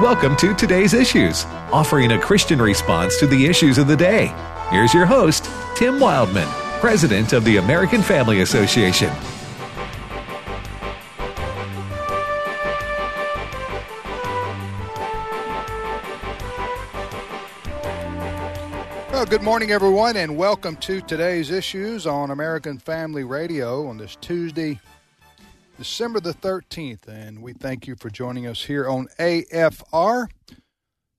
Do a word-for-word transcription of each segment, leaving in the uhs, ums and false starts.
Welcome to Today's Issues, offering a Christian response to the issues of the day. Here's your host, Tim Wildman, President of the American Family Association. Well, good morning, everyone, and welcome to Today's Issues on American Family Radio on this Tuesday, December the thirteenth, and we thank you for joining us here on A F R.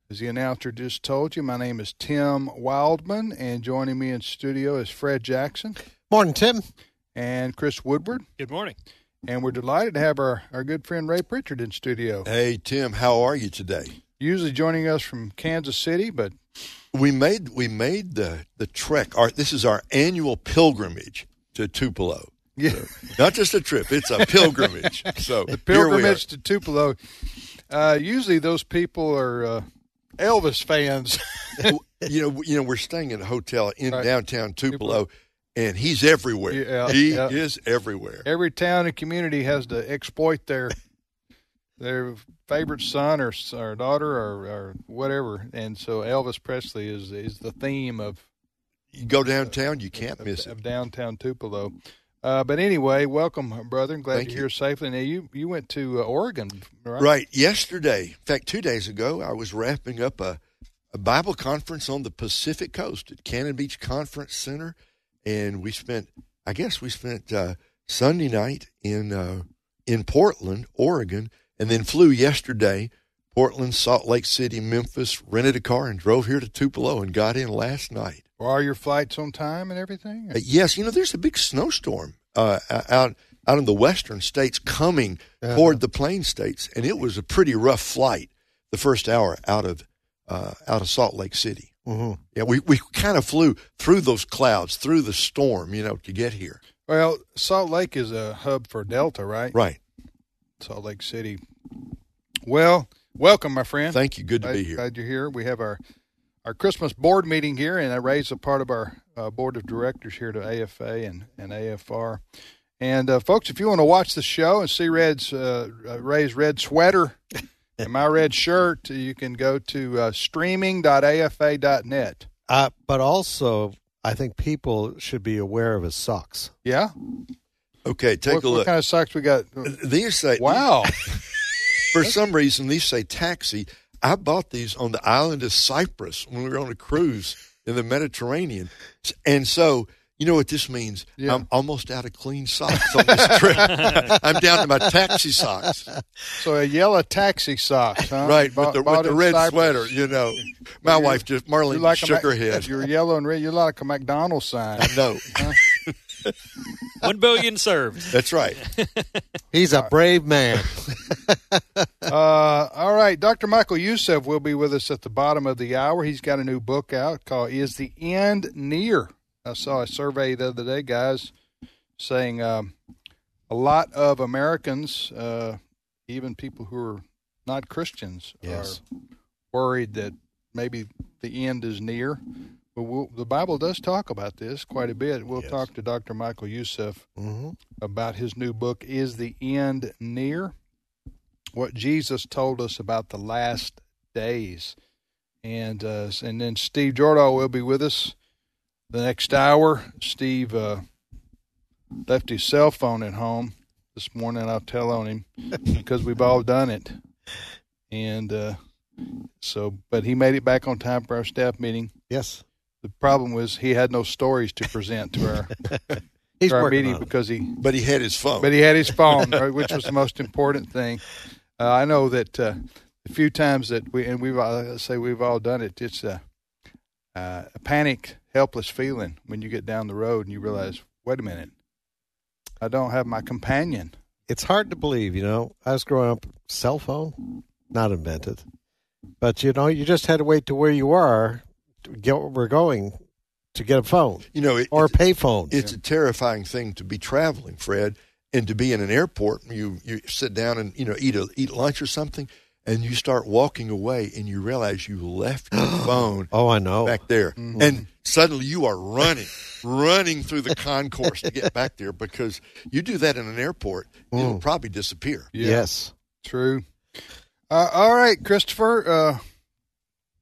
As the announcer just told you, my name is Tim Wildman, and joining me in studio is Fred Jackson. Morning, Tim. And Chris Woodward. Good morning. And we're delighted to have our, our good friend Ray Pritchard in studio. Hey, Tim, how are you today? Usually joining us from Kansas City, but... We made we made the, the trek. Our, this is our annual pilgrimage to Tupelo. Yeah, so, not just a trip; it's a pilgrimage. So the pilgrimage to Tupelo. Uh, usually, those people are uh, Elvis fans. you know, you know, we're staying at a hotel in right. downtown Tupelo, Tupelo, and he's everywhere. Yeah, he yeah. is everywhere. Every town and community has to exploit their their favorite son or, or daughter or, or whatever, and so Elvis Presley is is the theme of. You go downtown, you can't of, miss it. Of downtown Tupelo. Uh, but anyway, welcome, brother. I'm glad Thank you're you. here safely. Now, you, you went to uh, Oregon, right? Right. Yesterday, in fact, two days ago, I was wrapping up a, a Bible conference on the Pacific Coast at Cannon Beach Conference Center, and we spent, I guess we spent uh, Sunday night in uh, in Portland, Oregon, and then flew yesterday, Portland, Salt Lake City, Memphis, rented a car and drove here to Tupelo and got in last night. Are your flights on time and everything? Uh, yes. You know, there's a big snowstorm uh, out out in the western states coming uh-huh. toward the plain states, and it was a pretty rough flight the first hour out of uh, out of Salt Lake City. Uh-huh. Yeah, we, we kind of flew through those clouds, through the storm, you know, to get here. Well, Salt Lake is a hub for Delta, right? Right. Salt Lake City. Well, welcome, my friend. Thank you. Good to glad, be here. Glad you're here. We have our... Our Christmas board meeting here, and I raised a part of our uh, board of directors here to A F A and, and A F R. And, uh, folks, if you want to watch the show and see Red's uh, Ray's red sweater and my red shirt, you can go to uh, streaming dot a f a dot net. Uh, but also, I think people should be aware of his socks. Yeah? Okay, take what, a look. What kind of socks we got? These say... Wow. For some reason, these say taxi. I bought these on the island of Cyprus when we were on a cruise in the Mediterranean. And so, you know what this means? Yeah. I'm almost out of clean socks on this trip. I'm down to my taxi socks. So a yellow taxi socks, huh? Right, ba- with the, with the red Cyprus. Sweater, you know. My you're, wife just, Marlene, like shook Ma- her head. You're yellow and red. You're like a McDonald's sign. I know. Huh? One billion served. That's right. He's a brave man. uh, all right. Doctor Michael Youssef will be with us at the bottom of the hour. He's got a new book out called Is the End Near? I saw a survey the other day, guys, saying um, a lot of Americans, uh, even people who are not Christians, yes. are worried that maybe the end is near. But we'll, the Bible does talk about this quite a bit. We'll yes. talk to Doctor Michael Youssef mm-hmm. about his new book, Is the End Near? What Jesus told us about the last days. And uh, and then Steve Jordahl will be with us the next hour. Steve uh, left his cell phone at home this morning. I'll tell on him because we've all done it. And uh, so, but he made it back on time for our staff meeting. Yes. The problem was he had no stories to present to our, He's to our meeting because he... But he had his phone. But he had his phone, which was the most important thing. Uh, I know that uh, a few times that we, and we've uh, say we've all done it, it's a, uh, a panicked, helpless feeling when you get down the road and you realize, wait a minute, I don't have my companion. It's hard to believe, you know. I was growing up, cell phone, not invented. But, you know, you just had to wait to where you are... Get where we're going to get a phone, you know, it, or a pay phone. It's yeah. a terrifying thing to be traveling, Fred, and to be in an airport. And you you sit down and you know eat a, eat lunch or something, and you start walking away, and you realize you left your phone. Oh, I know, back there, mm-hmm. and suddenly you are running, running through the concourse to get back there because you do that in an airport, mm. it'll probably disappear. Yeah. Yes, true. Uh, all right, Christopher, uh,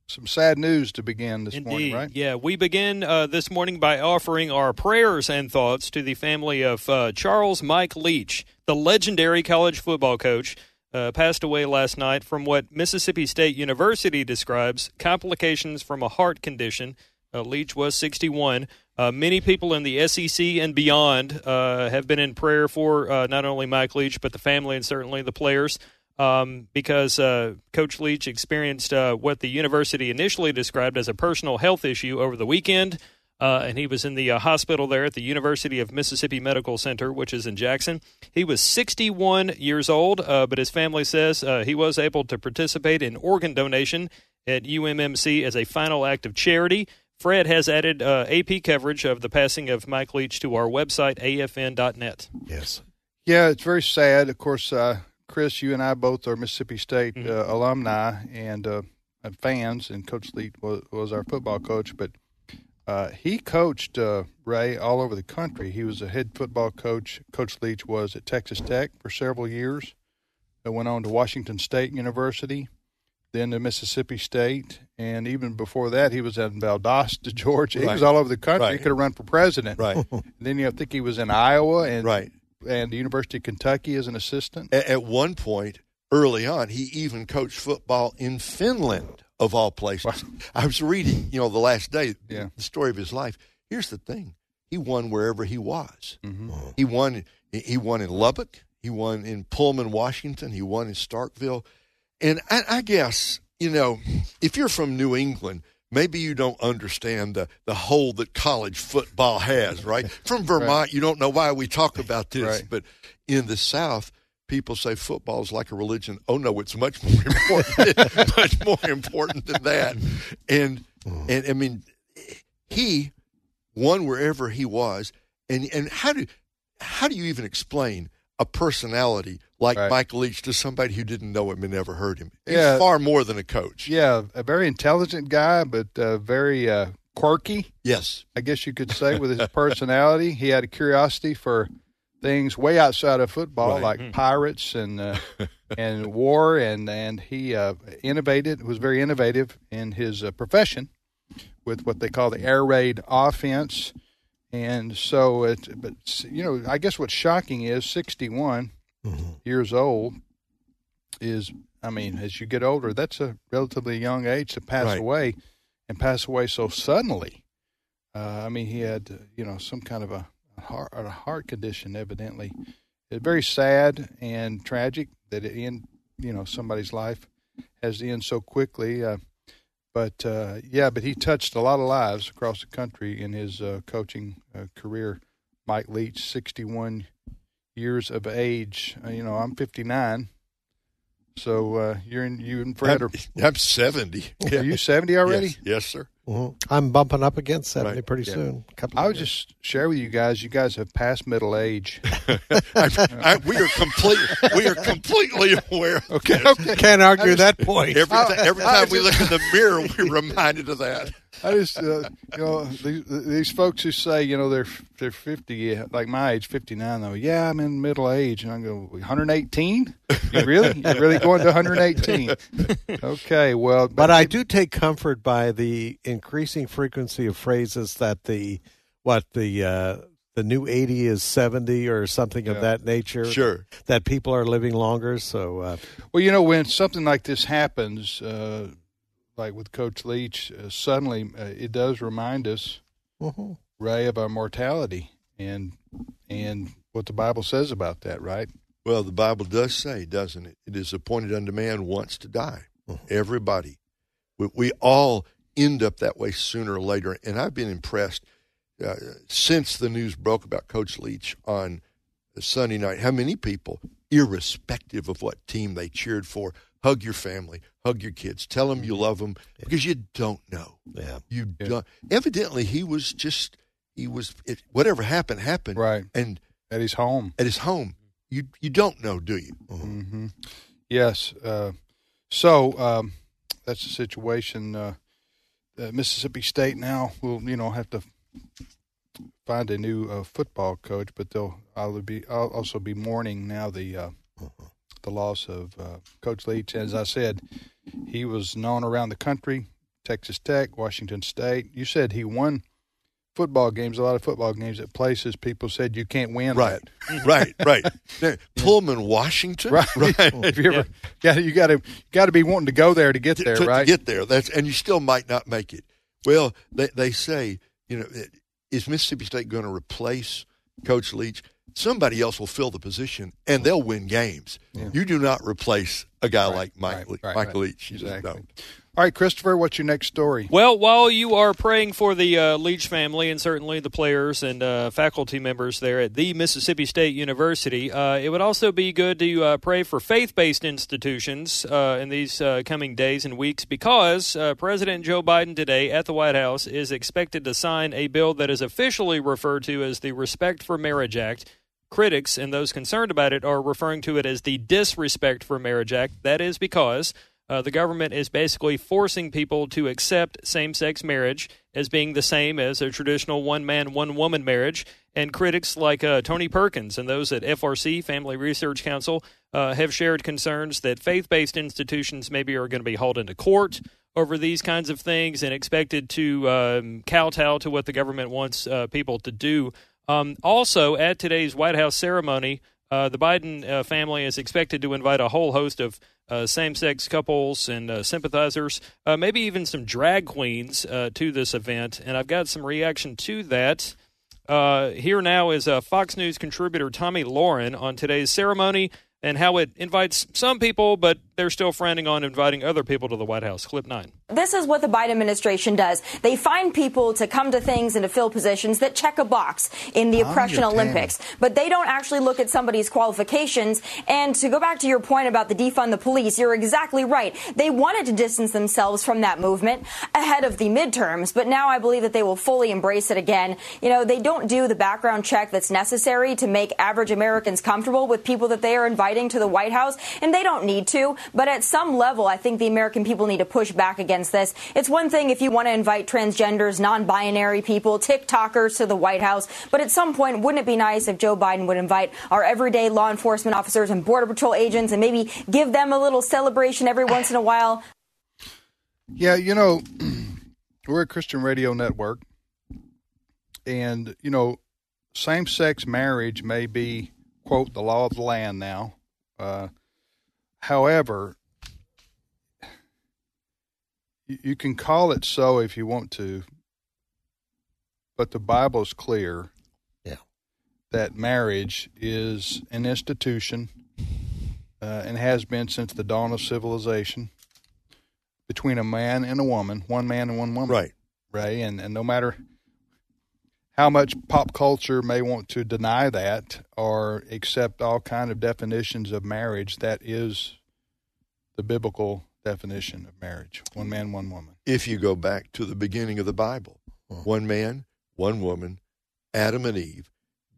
some sad news to begin this Indeed. morning, right? Yeah, we begin uh, this morning by offering our prayers and thoughts to the family of uh, Charles Mike Leach, the legendary college football coach, uh, passed away last night from what Mississippi State University describes, complications from a heart condition. Uh, Leach was sixty-one. Uh, many people in the S E C and beyond uh, have been in prayer for uh, not only Mike Leach, but the family and certainly the players, um, because uh, Coach Leach experienced uh, what the university initially described as a personal health issue over the weekend, uh, and he was in the uh, hospital there at the University of Mississippi Medical Center, which is in Jackson. He was sixty-one years old, uh, but his family says uh, he was able to participate in organ donation at U M M C as a final act of charity. Fred has added uh, A P coverage of the passing of Mike Leach to our website, A F N dot net. Yes. Yeah, it's very sad. Of course, uh, Chris, you and I both are Mississippi State mm-hmm. uh, alumni and, uh, and fans, and Coach Leach was, was our football coach. But uh, he coached, uh, Ray, all over the country. He was a head football coach. Coach Leach was at Texas Tech for several years. Then went on to Washington State University, then to Mississippi State, and even before that, he was in Valdosta, Georgia. He right. was all over the country. Right. He could have run for president. Right. And then you know, I think he was in Iowa and right. and the University of Kentucky as an assistant. At, at one point, early on, he even coached football in Finland, of all places. Wow. I was reading, you know, the last day, yeah. the story of his life. Here's the thing. He won wherever he was. Mm-hmm. Oh. He won. He won in Lubbock. He won in Pullman, Washington. He won in Starkville. And I, I guess, you know, if you're from New England, maybe you don't understand the, the hold that college football has, right? From Vermont, right. you don't know why we talk about this. Right. But in the South, people say football is like a religion. Oh, no, it's much more important, much more important than that. And, and I mean, he won wherever he was. And, and how do how do you even explain a personality like right. Mike Leach to somebody who didn't know him and never heard him? He's yeah. far more than a coach. Yeah, a very intelligent guy, but uh, very uh, quirky. Yes. I guess you could say with his personality. He had a curiosity for things way outside of football, right. like mm-hmm. pirates and uh, and war, and, and he uh, innovated, was very innovative in his uh, profession with what they call the air raid offense. And so, it, but you know, I guess what's shocking is sixty-one mm-hmm. years old is, I mean, as you get older, that's a relatively young age to pass right. away, and pass away so suddenly. Uh, I mean, he had, you know, some kind of a heart, a heart condition, evidently. It's very sad and tragic that it end, you know, somebody's life has to end so quickly. Uh, But, uh, yeah, but he touched a lot of lives across the country in his uh, coaching uh, career. Mike Leach, sixty-one years of age. Uh, you know, I'm fifty-nine, so uh, you're in, you and Fred are – I'm seventy. Are you seventy already? Yes, yes sir. Mm-hmm. I'm bumping up against seventy right. pretty yeah. soon. Couple I would years. just share with you guys, you guys have passed middle age. I, I, we are complete, we are completely aware. Okay, okay. Can't argue just, that point. Every, I, every I, time I just, we look in the mirror, we're reminded of that. I just, uh, you know, these, these folks who say, you know, they're they're fifty, like my age, fifty-nine, though. Yeah, I'm in middle age. And I go, one hundred eighteen? You really? You're really going to one hundred eighteen? Okay, well. But, but I do take comfort by the increasing frequency of phrases that the, what, the uh, the new eighty is seventy or something yeah. of that nature. Sure. That people are living longer, so. Uh, well, you know, when something like this happens, uh, like with Coach Leach, uh, suddenly uh, it does remind us, mm-hmm. Ray, of our mortality and and what the Bible says about that, right? Well, the Bible does say, doesn't it? It is appointed unto man once to die. Mm-hmm. Everybody. We, we all end up that way sooner or later. And I've been impressed uh, since the news broke about Coach Leach on Sunday night, how many people, irrespective of what team they cheered for, hug your family, hug your kids, tell them you love them, because you don't know. Yeah. You don't. Yeah. Evidently, he was just, he was, it, whatever happened, happened. Right. And at his home. At his home. You you don't know, do you? Mm-hmm. Yes. Uh, so, um, that's the situation. Uh, uh, Mississippi State now will, you know, have to find a new uh, football coach, but they'll I'll be, I'll also be mourning now the uh, the loss of uh, Coach Leach. As I said, he was known around the country, Texas Tech, Washington State. You said he won football games, a lot of football games at places people said you can't win. Right, that. right, right. Yeah. Pullman, Washington. Right. right. If you ever, yeah. you got to got to be wanting to go there to get there, to, right? To get there, that's, and you still might not make it. Well, they, they say, you know, is Mississippi State going to replace Coach Leach? Somebody else will fill the position, and they'll win games. Yeah. You do not replace a guy right, like Mike, right, Le- right, Mike right. Leach. Exactly. No. All right, Christopher, what's your next story? Well, while you are praying for the uh, Leach family and certainly the players and uh, faculty members there at the Mississippi State University, uh, it would also be good to uh, pray for faith-based institutions uh, in these uh, coming days and weeks, because uh, President Joe Biden today at the White House is expected to sign a bill that is officially referred to as the Respect for Marriage Act. Critics and those concerned about it are referring to it as the Disrespect for Marriage Act. That is because uh, the government is basically forcing people to accept same-sex marriage as being the same as a traditional one-man, one-woman marriage. And critics like uh, Tony Perkins and those at F R C, Family Research Council, uh, have shared concerns that faith-based institutions maybe are going to be hauled into court over these kinds of things and expected to um, kowtow to what the government wants uh, people to do. Um, also, at today's White House ceremony, uh, the Biden uh, family is expected to invite a whole host of uh, same-sex couples and uh, sympathizers, uh, maybe even some drag queens uh, to this event. And I've got some reaction to that. Uh, here now is uh, Fox News contributor Tommy Lauren on today's ceremony and how it invites some people, but they're still frowning on inviting other people to the White House. Clip nine. This is what the Biden administration does. They find people to come to things and to fill positions that check a box in the oppression Olympics, but they don't actually look at somebody's qualifications. And to go back to your point about the defund the police, you're exactly right. They wanted to distance themselves from that movement ahead of the midterms, but now I believe that they will fully embrace it again. You know, they don't do the background check that's necessary to make average Americans comfortable with people that they are inviting to the White House, and they don't need to. But at some level, I think the American people need to push back against this. It's one thing if you want to invite transgenders, non-binary people, TikTokers to the White House. But at some point, wouldn't it be nice if Joe Biden would invite our everyday law enforcement officers and Border Patrol agents and maybe give them a little celebration every once in a while? Yeah, you know, we're a Christian radio network. And, you know, same-sex marriage may be, quote, the law of the land now. Uh, however, you, you can call it so if you want to, but the Bible's clear yeah. that marriage is an institution uh, and has been since the dawn of civilization between a man and a woman, one man and one woman. Right. Right. And, and no matter how much pop culture may want to deny that or accept all kind of definitions of marriage, that is the biblical definition of marriage, one man, one woman. If you go back to the beginning of the Bible, uh-huh. one man, one woman, Adam and Eve,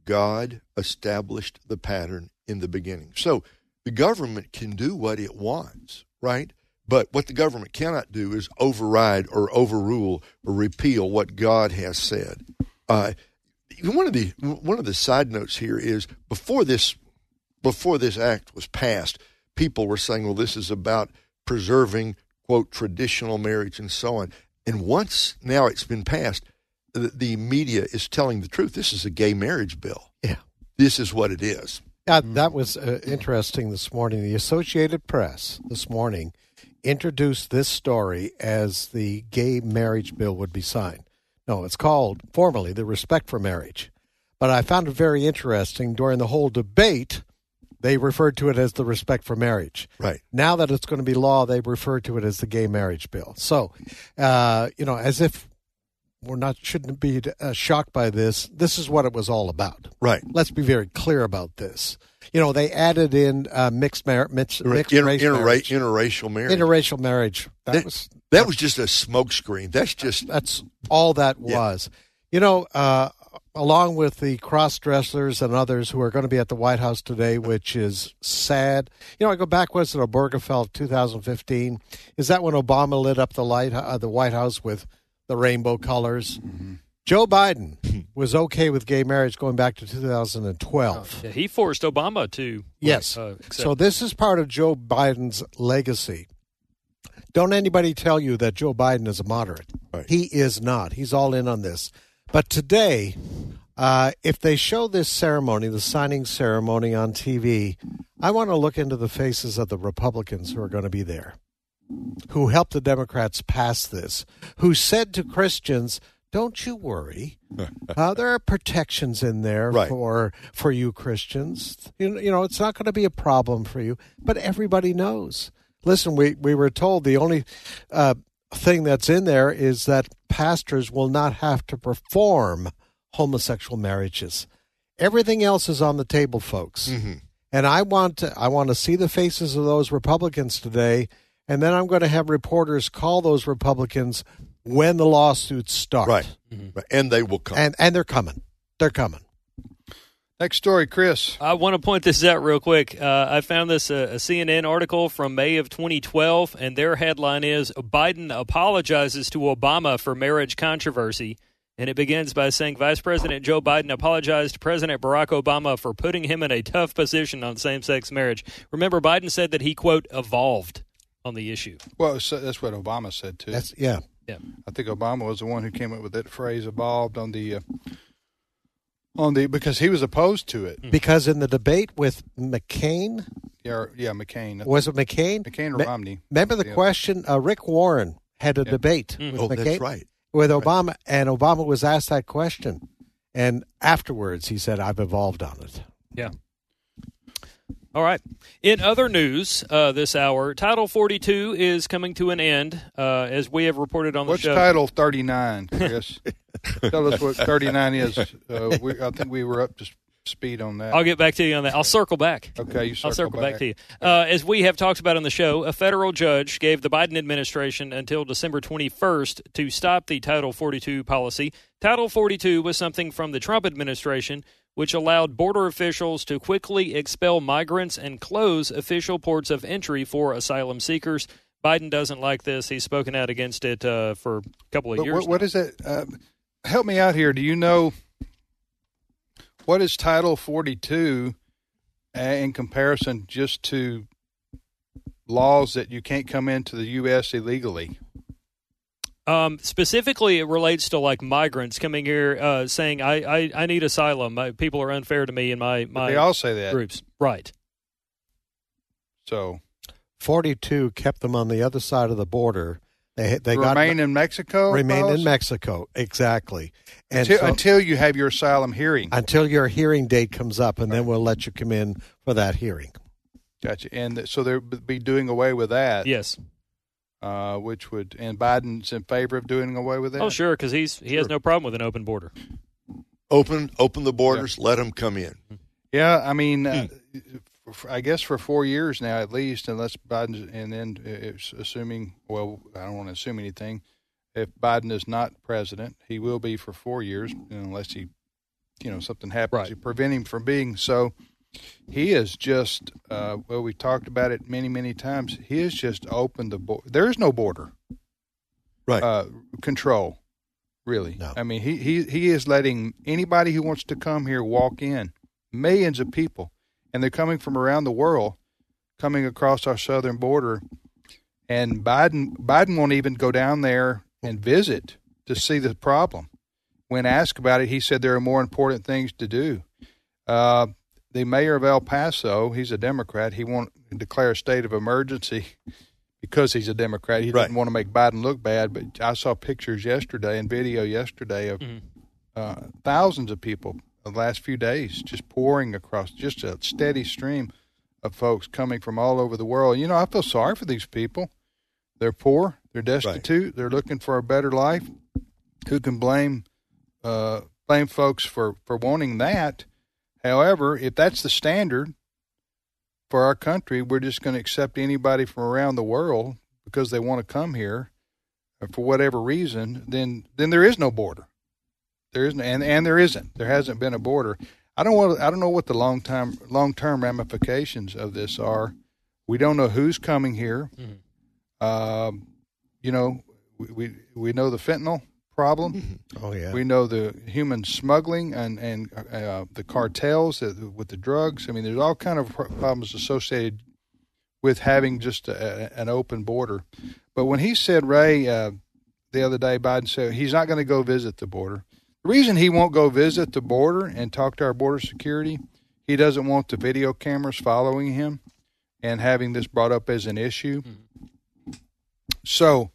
God established the pattern in the beginning. So the government can do what it wants, right? But what the government cannot do is override or overrule or repeal what God has said. Uh, one of the one of the side notes here is before this before this act was passed, people were saying, "Well, this is about preserving quote traditional marriage and so on." And once now it's been passed, the, the media is telling the truth. This is a gay marriage bill. Yeah, this is what it is. Uh, that was uh, interesting this morning. The Associated Press this morning introduced this story as the gay marriage bill would be signed. No, it's called formally the Respect for Marriage. But I found it very interesting. During the whole debate, they referred to it as the Respect for Marriage. Right. Now that it's going to be law, they refer to it as the Gay Marriage Bill. So, uh, you know, as if we're not, shouldn't be uh, shocked by this. This is what it was all about. Right. Let's be very clear about this. You know, they added in uh, mixed, mar- mixed, mixed Inter- race interra- marriage. Interracial marriage. Interracial marriage. That, that was that, that was just a smokescreen. That's just... That's all that yeah. was. You know, uh, along with the cross-dressers and others who are going to be at the White House today, which is sad. You know, I go backwards to Obergefell twenty fifteen. Is that when Obama lit up the light, uh, the White House with the rainbow colors? Mm-hmm. Joe Biden was okay with gay marriage going back to two thousand twelve. Yeah, he forced Obama to. Yes. Uh, so this is part of Joe Biden's legacy. Don't anybody tell you that Joe Biden is a moderate. Right. He is not. He's all in on this. But today, uh, if they show this ceremony, the signing ceremony on T V, I want to look into the faces of the Republicans who are going to be there, who helped the Democrats pass this, who said to Christians, don't you worry. Uh, there are protections in there right. for for you Christians. You, you know, it's not going to be a problem for you. But everybody knows. Listen, we, we were told the only uh, thing that's in there is that pastors will not have to perform homosexual marriages. Everything else is on the table, folks. Mm-hmm. And I want to, I want to see the faces of those Republicans today. And then I'm going to have reporters call those Republicans when the lawsuits start. Right. Mm-hmm. And they will come. And and they're coming. They're coming. Next story, Chris. I want to point this out real quick. Uh, I found this uh, a C N N article from May of twenty twelve, and their headline is, Biden apologizes to Obama for marriage controversy. And it begins by saying, Vice President Joe Biden apologized to President Barack Obama for putting him in a tough position on same-sex marriage. Remember, Biden said that he, quote, evolved on the issue. Well, so that's what Obama said, too. That's, yeah. Yeah, I think Obama was the one who came up with that phrase "evolved" on the uh, on the because he was opposed to it. Because in the debate with McCain, yeah, yeah, McCain was it McCain, McCain or Ma- Romney? Remember the yeah. question? Uh, Rick Warren had a yeah. debate. Mm-hmm. With oh, McCain, that's right. With Obama, right. And Obama was asked that question, and afterwards he said, "I've evolved on it." Yeah. All right. In other news uh, this hour, Title forty-two is coming to an end, uh, as we have reported on the What's show. What's Title thirty-nine, Chris? Tell us what thirty-nine is. Uh, we, I think we were up to speed on that. I'll get back to you on that. I'll circle back. Okay, you circle I'll circle back, back to you. Uh, as we have talked about on the show, a federal judge gave the Biden administration until December twenty-first to stop the Title forty-two policy. Title forty-two was something from the Trump administration, which allowed border officials to quickly expel migrants and close official ports of entry for asylum seekers. Biden doesn't like this. He's spoken out against it uh, for a couple of but years. What, what is that? Uh, help me out here. Do you know what is Title forty-two in comparison just to laws that you can't come into the U S illegally? Um, specifically, it relates to like migrants coming here uh, saying, I, I, I need asylum. My, people are unfair to me and my, my they all say that. Groups. Right. So forty-two kept them on the other side of the border. They they Remain got, in Mexico? Remain laws? in Mexico, exactly. And until, so, until you have your asylum hearing. Until your hearing date comes up, and right. then we'll let you come in for that hearing. Gotcha. And so they'll be doing away with that. Yes. Uh, which would and Biden's in favor of doing away with that. Oh, sure, because he's he sure. has no problem with an open border. Open, open the borders. Yeah. Let them come in. Yeah, I mean, mm. uh, I guess for four years now at least, unless Biden and then it's assuming. Well, I don't want to assume anything. If Biden is not president, he will be for four years unless he, you know, something happens right. to prevent him from being. So he is just, uh, well, we talked about it many, many times. He has just opened the border. There is no border right. uh, control, really. No. I mean, he, he, he is letting anybody who wants to come here walk in, millions of people, and they're coming from around the world, coming across our southern border, and Biden Biden won't even go down there and visit to see the problem. When asked about it, he said there are more important things to do. Uh The mayor of El Paso, he's a Democrat. He won't declare a state of emergency because he's a Democrat. He right. didn't want to make Biden look bad, but I saw pictures yesterday and video yesterday of mm-hmm. uh, thousands of people the last few days just pouring across, just a steady stream of folks coming from all over the world. You know, I feel sorry for these people. They're poor. They're destitute. Right. They're looking for a better life. Who can blame uh, blame folks for, for wanting that? However, if that's the standard for our country, we're just going to accept anybody from around the world because they want to come here for whatever reason, then then there is no border. There isn't, and, and there isn't. There hasn't been a border. I don't want. I don't know what the long time, long-term ramifications of this are. We don't know who's coming here. Mm-hmm. Um, you know, we, we we know the fentanyl problem. Oh, yeah. We know the human smuggling and, and uh, the cartels with the drugs. I mean, there's all kind of problems associated with having just a, an open border. But when he said, Ray, uh, the other day, Biden said he's not going to go visit the border. The reason he won't go visit the border and talk to our border security, he doesn't want the video cameras following him and having this brought up as an issue. So,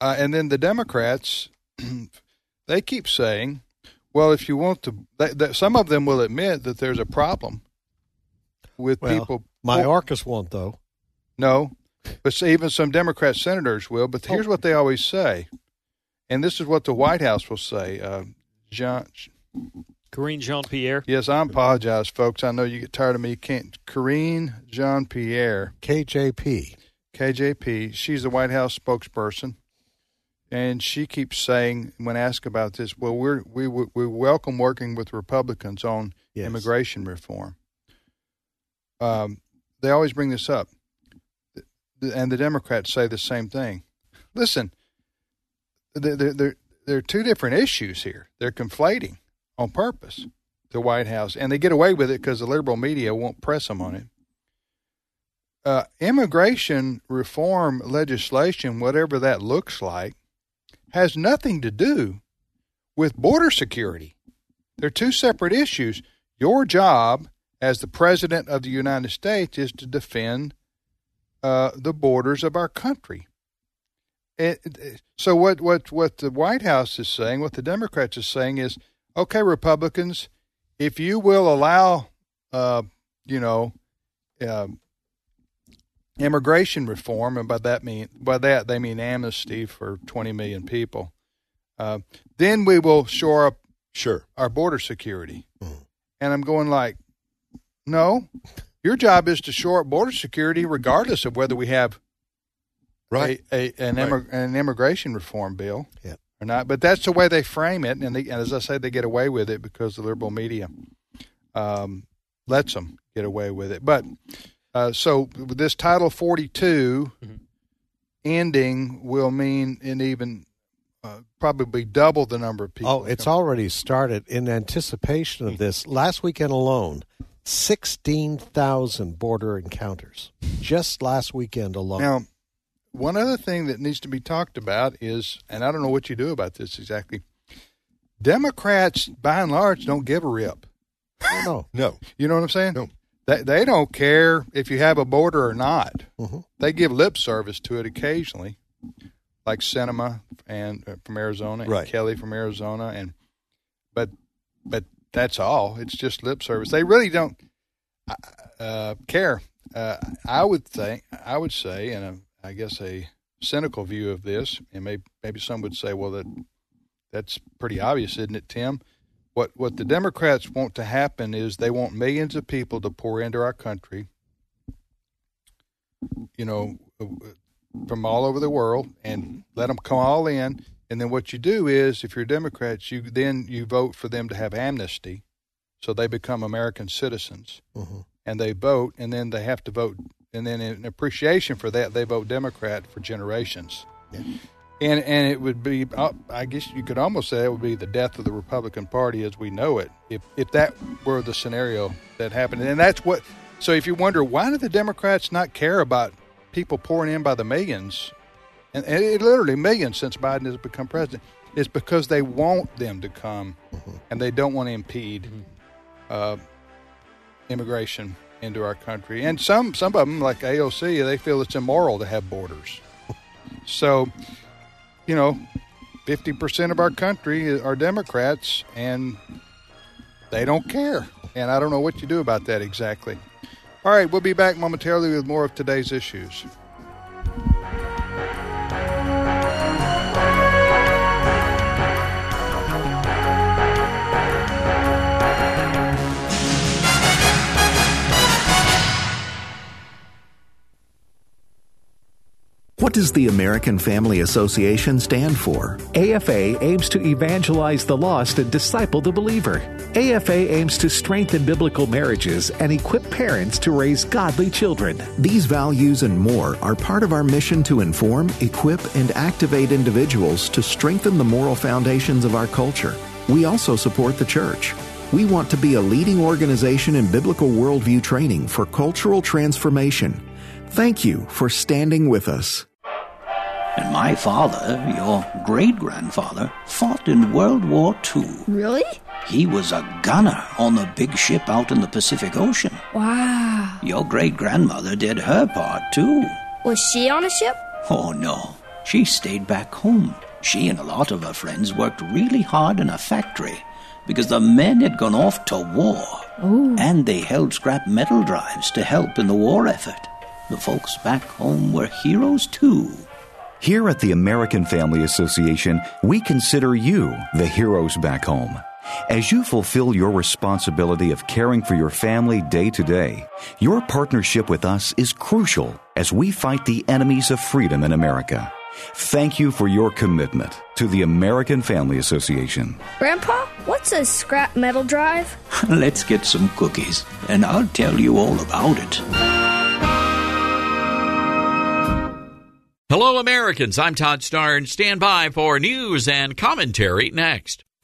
uh, and then the Democrats, they keep saying, well, if you want to, that, that some of them will admit that there's a problem with well, people. Mayorkas won't, though. No, but even some Democrat senators will. But here's oh. what they always say, and this is what the White House will say. Uh, John, Karine Jean Pierre. Yes, I apologize, folks. I know you get tired of me. You can't. Karine Jean Pierre. K J P. K J P. She's the White House spokesperson. And she keeps saying, when asked about this, well, we're, we we welcome working with Republicans on yes. immigration reform. Um, they always bring this up. And the Democrats say the same thing. Listen, there, there, there are two different issues here. They're conflating on purpose, the White House. And they get away with it because the liberal media won't press them on it. Uh, immigration reform legislation, whatever that looks like, has nothing to do with border security. They're two separate issues. Your job as the President of the United States is to defend uh, the borders of our country. It, it, so what, what, what the White House is saying, what the Democrats are saying is, okay, Republicans, if you will allow, uh, you know, uh, immigration reform, and by that mean by that they mean amnesty for twenty million people, uh, then we will shore up sure. our border security. Mm. And I'm going like, no, your job is to shore up border security regardless of whether we have right a, a, an, right. Immig- an immigration reform bill yeah. or not. But that's the way they frame it, and, they, and as I say, they get away with it because the liberal media um, lets them get away with it. But Uh, so this Title forty-two mm-hmm. ending will mean an even uh, probably double the number of people. Oh, it's coming. Already started in anticipation of this. Last weekend alone, sixteen thousand border encounters just last weekend alone. Now, one other thing that needs to be talked about is, and I don't know what you do about this exactly, Democrats, by and large, don't give a rip. Oh, no. No. You know what I'm saying? No. They they don't care if you have a border or not. Mm-hmm. They give lip service to it occasionally, like Sinema and uh, from Arizona, and right. Kelly from Arizona, and but but that's all. It's just lip service. They really don't uh, care. Uh, I would think I would say, and I guess a cynical view of this, and maybe maybe some would say, well, that that's pretty obvious, isn't it, Tim? What what the Democrats want to happen is they want millions of people to pour into our country, you know, from all over the world, and let them come all in. And then what you do is, if you're Democrats, you then you vote for them to have amnesty, so they become American citizens, mm-hmm. and they vote, and then they have to vote, and then in appreciation for that, they vote Democrat for generations. Yeah. And and it would be, I guess you could almost say it would be the death of the Republican Party as we know it, if if that were the scenario that happened. And that's what, so if you wonder, why do the Democrats not care about people pouring in by the millions, and, and it literally millions since Biden has become president, it's because they want them to come, mm-hmm. and they don't want to impede mm-hmm. uh, immigration into our country. And some, some of them, like A O C, they feel it's immoral to have borders. So... You know, fifty percent of our country are Democrats, and they don't care. And I don't know what you do about that exactly. All right, we'll be back momentarily with more of today's issues. What does the American Family Association stand for? A F A aims to evangelize the lost and disciple the believer. A F A aims to strengthen biblical marriages and equip parents to raise godly children. These values and more are part of our mission to inform, equip, and activate individuals to strengthen the moral foundations of our culture. We also support the church. We want to be a leading organization in biblical worldview training for cultural transformation. Thank you for standing with us. And my father, your great-grandfather, fought in World War Two. Really? He was a gunner on the big ship out in the Pacific Ocean. Wow. Your great-grandmother did her part, too. Was she on a ship? Oh, no. She stayed back home. She and a lot of her friends worked really hard in a factory because the men had gone off to war. Ooh. And they held scrap metal drives to help in the war effort. The folks back home were heroes, too. Here at the American Family Association, we consider you the heroes back home. As you fulfill your responsibility of caring for your family day to day, your partnership with us is crucial as we fight the enemies of freedom in America. Thank you for your commitment to the American Family Association. Grandpa, what's a scrap metal drive? Let's get some cookies, and I'll tell you all about it. Hello, Americans. I'm Todd Starnes. Stand by for news and commentary next.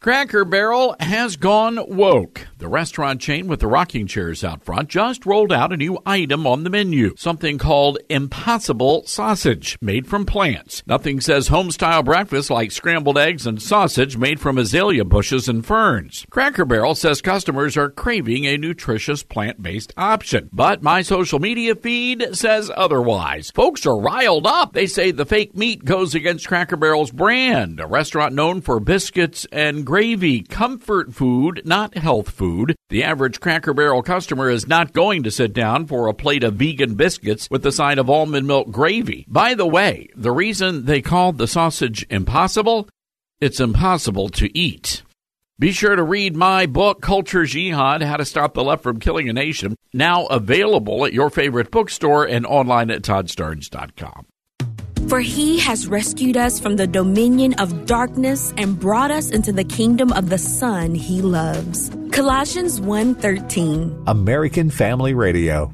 Cracker Barrel has gone woke. The restaurant chain with the rocking chairs out front just rolled out a new item on the menu, something called Impossible Sausage, made from plants. Nothing says home-style breakfast like scrambled eggs and sausage made from azalea bushes and ferns. Cracker Barrel says customers are craving a nutritious plant-based option, but my social media feed says otherwise. Folks are riled up. They say the fake meat goes against Cracker Barrel's brand, a restaurant known for biscuits and gravy, comfort food, not health food. The average Cracker Barrel customer is not going to sit down for a plate of vegan biscuits with a side of almond milk gravy. By the way, the reason they called the sausage impossible? It's impossible to eat. Be sure to read my book, Culture Jihad, How to Stop the Left from Killing a Nation, now available at your favorite bookstore and online at todd starnes dot com. For he has rescued us from the dominion of darkness and brought us into the kingdom of the Son he loves. Colossians one thirteen. American Family Radio.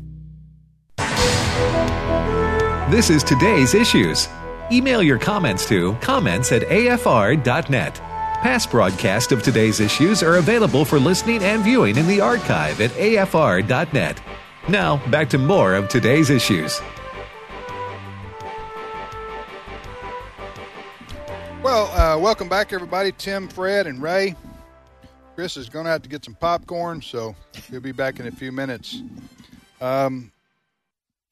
This is today's issues. Email your comments to comments at A F R dot net. Past broadcasts of today's issues are available for listening and viewing in the archive at A F R dot net. Now, back to more of today's issues. Well, uh, welcome back, everybody. Tim, Fred, and Ray. Chris is going to have to get some popcorn, so he'll be back in a few minutes. Um,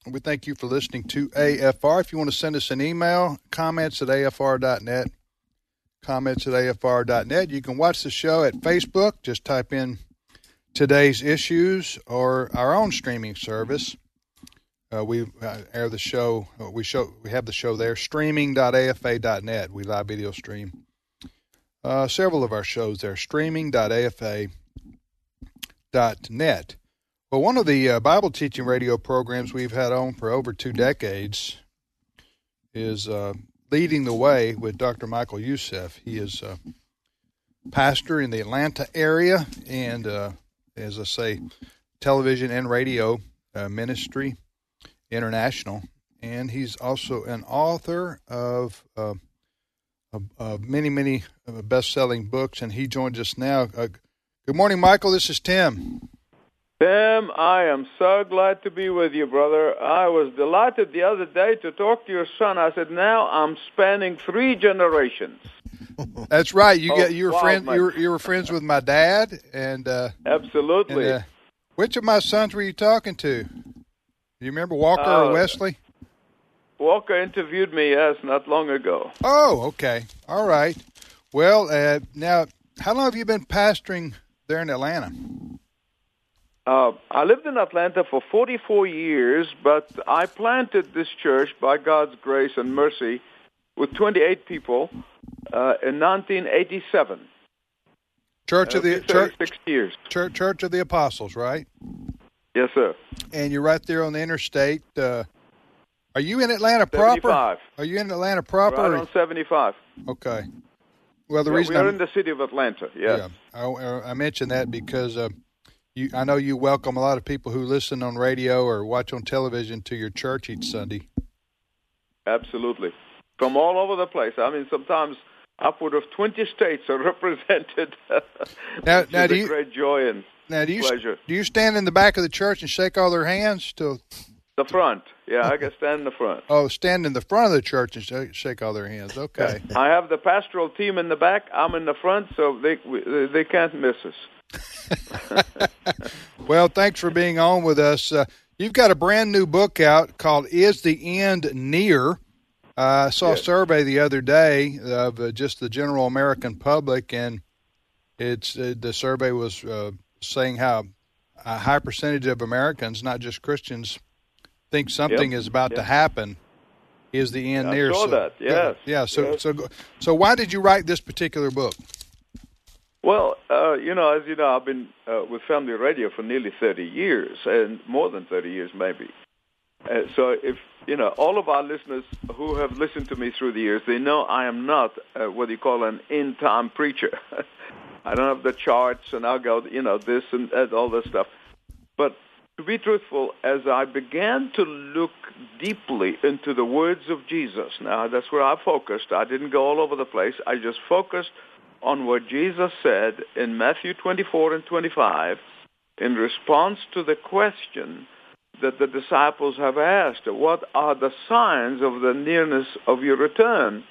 we thank you for listening to A F R. If you want to send us an email, comments at A F R dot net. Comments at A F R dot net. You can watch the show at Facebook. Just type in Today's Issues or our own streaming service. Uh, we uh, air the show. Uh, we show we have the show there. Streaming dot A F A dot net. We live video stream uh, several of our shows there. Streaming dot A F A dot net. Well, one of the uh, Bible teaching radio programs we've had on for over two decades is uh, leading the way with Doctor Michael Youssef. He is a pastor in the Atlanta area, and uh, as I say, television and radio uh, ministry. International, and he's also an author of uh, of, of many, many best-selling books, and he joins us now. Uh, good morning, Michael. This is Tim. Tim, I am so glad to be with you, brother. I was delighted the other day to talk to your son. I said, now I'm spanning three generations. That's right. You oh, get you were wow, friend my... you, were, you were friends with my dad, and uh, absolutely. And, uh, which of my sons were you talking to? Do you remember Walker uh, or Wesley? Walker interviewed me, yes, not long ago. Oh, okay. All right. Well, uh, now, how long have you been pastoring there in Atlanta? Uh, I lived in Atlanta for forty-four years, but I planted this church by God's grace and mercy with twenty-eight people uh, in nineteen eighty-seven. Church of the Church, six years. Church, Church of the Apostles, right? Yes, sir. And you're right there on the interstate. Uh, are you in Atlanta proper? seventy-five. Are you in Atlanta proper? Right on seventy-five. Okay. Well, the yeah, reason we are I'm, in the city of Atlanta. Yes. Yeah, I, I mentioned that because uh, you, I know you welcome a lot of people who listen on radio or watch on television to your church each Sunday. Absolutely, from all over the place. I mean, sometimes upward of twenty states are represented. now, now do you, great joy and now do you, pleasure. Do you stand in the back of the church and shake all their hands till? The front. Yeah, I can stand in the front. Oh, stand in the front of the church and shake all their hands. Okay. I have the pastoral team in the back. I'm in the front, so they they can't miss us. Well, thanks for being on with us. Uh, you've got a brand new book out called Is the End Near? Uh, I saw yes. a survey the other day of uh, just the general American public, and it's uh, the survey was uh, saying how a high percentage of Americans, not just Christians, think something yep. is about yep. to happen. Is the end yeah, near? I saw so, that. Yes. Yeah. So, yes. so, so, why did you write this particular book? Well, uh, you know, as you know, I've been uh, with Family Radio for nearly thirty years, and more than thirty years, maybe. Uh, so, if you know, all of our listeners who have listened to me through the years, they know I am not uh, what you call an end-time preacher. I don't have the charts, and I'll go, you know, this and, and all this stuff, but. To be truthful, as I began to look deeply into the words of Jesus, now that's where I focused. I didn't go all over the place. I just focused on what Jesus said in Matthew twenty-four and twenty-five in response to the question that the disciples have asked, what are the signs of the nearness of your return?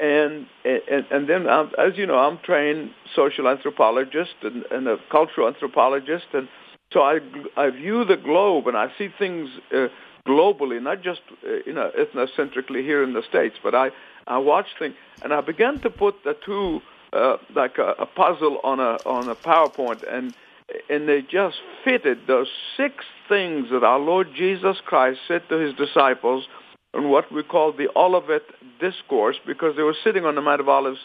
And and, and then, I'm, as you know, I'm trained social anthropologist and, and a cultural anthropologist, and so I, I view the globe and I see things uh, globally, not just uh, you know ethnocentrically here in the States, but I, I watch things and I began to put the two uh, like a, a puzzle on a on a PowerPoint, and and they just fitted those six things that our Lord Jesus Christ said to his disciples in what we call the Olivet Discourse, because they were sitting on the Mount of Olives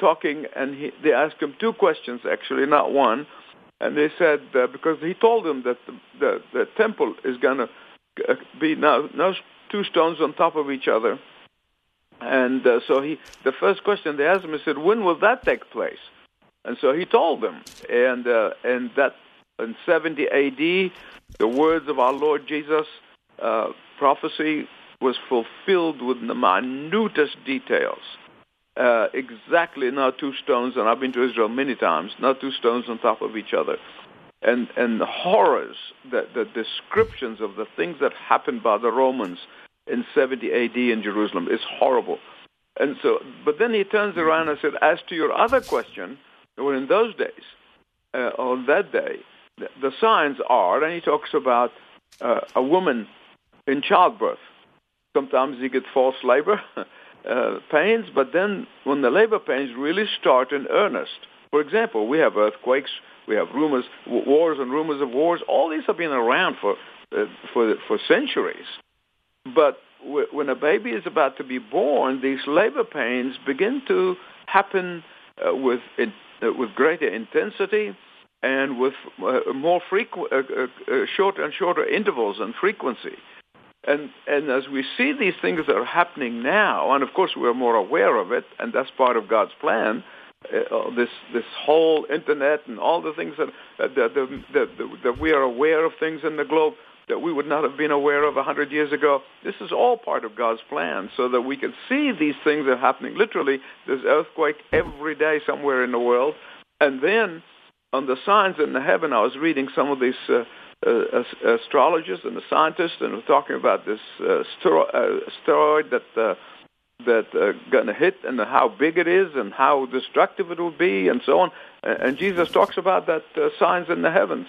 talking, and he, they asked him two questions actually, not one. And they said, uh, because he told them that the, the, the temple is going to be now, now two stones on top of each other. And uh, so he, the first question they asked him, he said, when will that take place? And so he told them. And, uh, and that in seventy A D, the words of our Lord Jesus, uh, prophecy was fulfilled with the minutest details. Uh, exactly, not two stones, and I've been to Israel many times, not two stones on top of each other. And and the horrors, the, the descriptions of the things that happened by the Romans in seventy A D in Jerusalem is horrible. And so, but then he turns around and said, as to your other question, well, in those days, uh, on that day, the, the signs are, and he talks about uh, a woman in childbirth. Sometimes you get false labor. Uh, pains, but then when the labor pains really start in earnest. For example, we have earthquakes, we have rumors, w- wars and rumors of wars. All these have been around for uh, for for centuries. But w- when a baby is about to be born, these labor pains begin to happen uh, with in, uh, with greater intensity and with uh, more frequent, uh, uh, uh, short and shorter intervals and frequency. And and as we see these things that are happening now, and of course we're more aware of it, and that's part of God's plan, uh, this this whole internet and all the things that, uh, that, that, that, that we are aware of things in the globe that we would not have been aware of one hundred years ago, this is all part of God's plan so that we can see these things that are happening. Literally, there's earthquake every day somewhere in the world. And then on the signs in the heaven, I was reading some of these... Uh, Uh, astrologers and the scientists, and we're talking about this uh, stero- uh, asteroid that uh, that uh, going to hit, and how big it is, and how destructive it will be, and so on. And Jesus talks about that uh, signs in the heavens.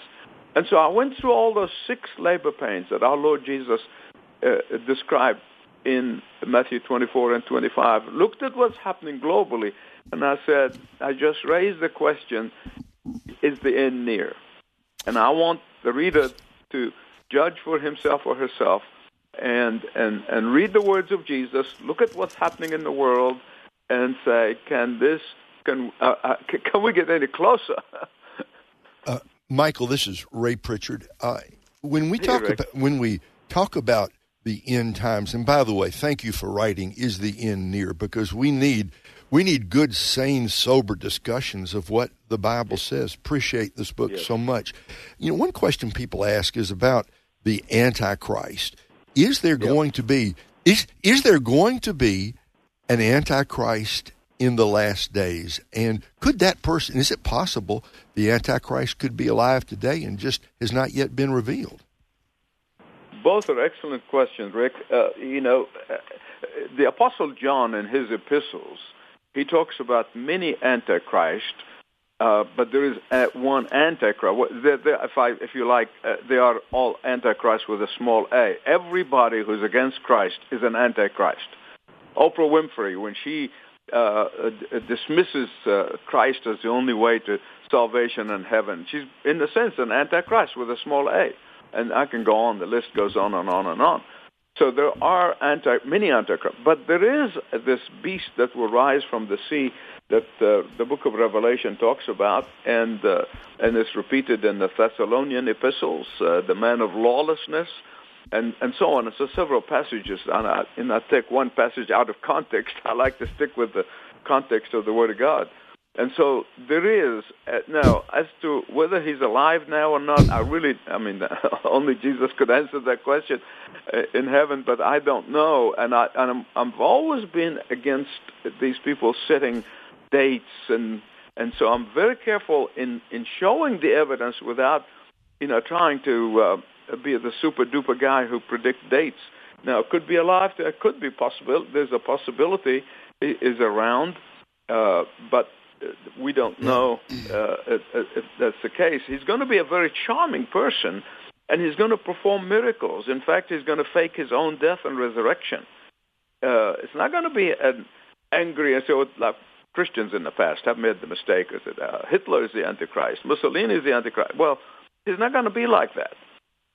And so I went through all those six labor pains that our Lord Jesus uh, described in Matthew twenty-four and twenty-five, looked at what's happening globally, and I said, I just raised the question, is the end near? And I want the reader to judge for himself or herself and, and, and read the words of Jesus, look at what's happening in the world, and say, can this, can, uh, uh, can we get any closer? uh, Michael, this is Ray Pritchard. Uh, when we talk hey, about, when we talk about the end times, and by the way, thank you for writing, Is the End Near? Because we need, we need good, sane, sober discussions of what the Bible says. Appreciate this book yes. so much. You know, one question people ask is about the Antichrist. Is there going yep. to be, is, is there going to be an Antichrist in the last days? And could that person, is it possible the Antichrist could be alive today and just has not yet been revealed? Both are excellent questions, Rick. Uh, you know, uh, the Apostle John in his epistles, he talks about many Antichrists, uh, but there is uh, one Antichrist. They're, they're, if, I, if you like, uh, they are all Antichrists with a small a. Everybody who's against Christ is an Antichrist. Oprah Winfrey, when she uh, dismisses uh, Christ as the only way to salvation and heaven, she's, in a sense, an Antichrist with a small a. And I can go on. The list goes on and on and on. So there are anti, many antichrists. But there is this beast that will rise from the sea that uh, the Book of Revelation talks about, and uh, and it's repeated in the Thessalonian epistles, uh, the man of lawlessness, and, and so on. And so several passages, and I, and I take one passage out of context. I like to stick with the context of the Word of God. And so there is, uh, now, as to whether he's alive now or not, I really, I mean, only Jesus could answer that question uh, in heaven, but I don't know. And, I, and I'm, I've always been against these people setting dates, and and so I'm very careful in, in showing the evidence without, you know, trying to uh, be the super-duper guy who predicts dates. Now, it could be alive, there could be possible. There's a possibility it is around, uh, but we don't know uh, if, if that's the case. He's going to be a very charming person, and he's going to perform miracles. In fact, he's going to fake his own death and resurrection. Uh, it's not going to be an angry, and so like Christians in the past have made the mistake of it. Uh, Hitler is the Antichrist. Mussolini is the Antichrist. Well, he's not going to be like that.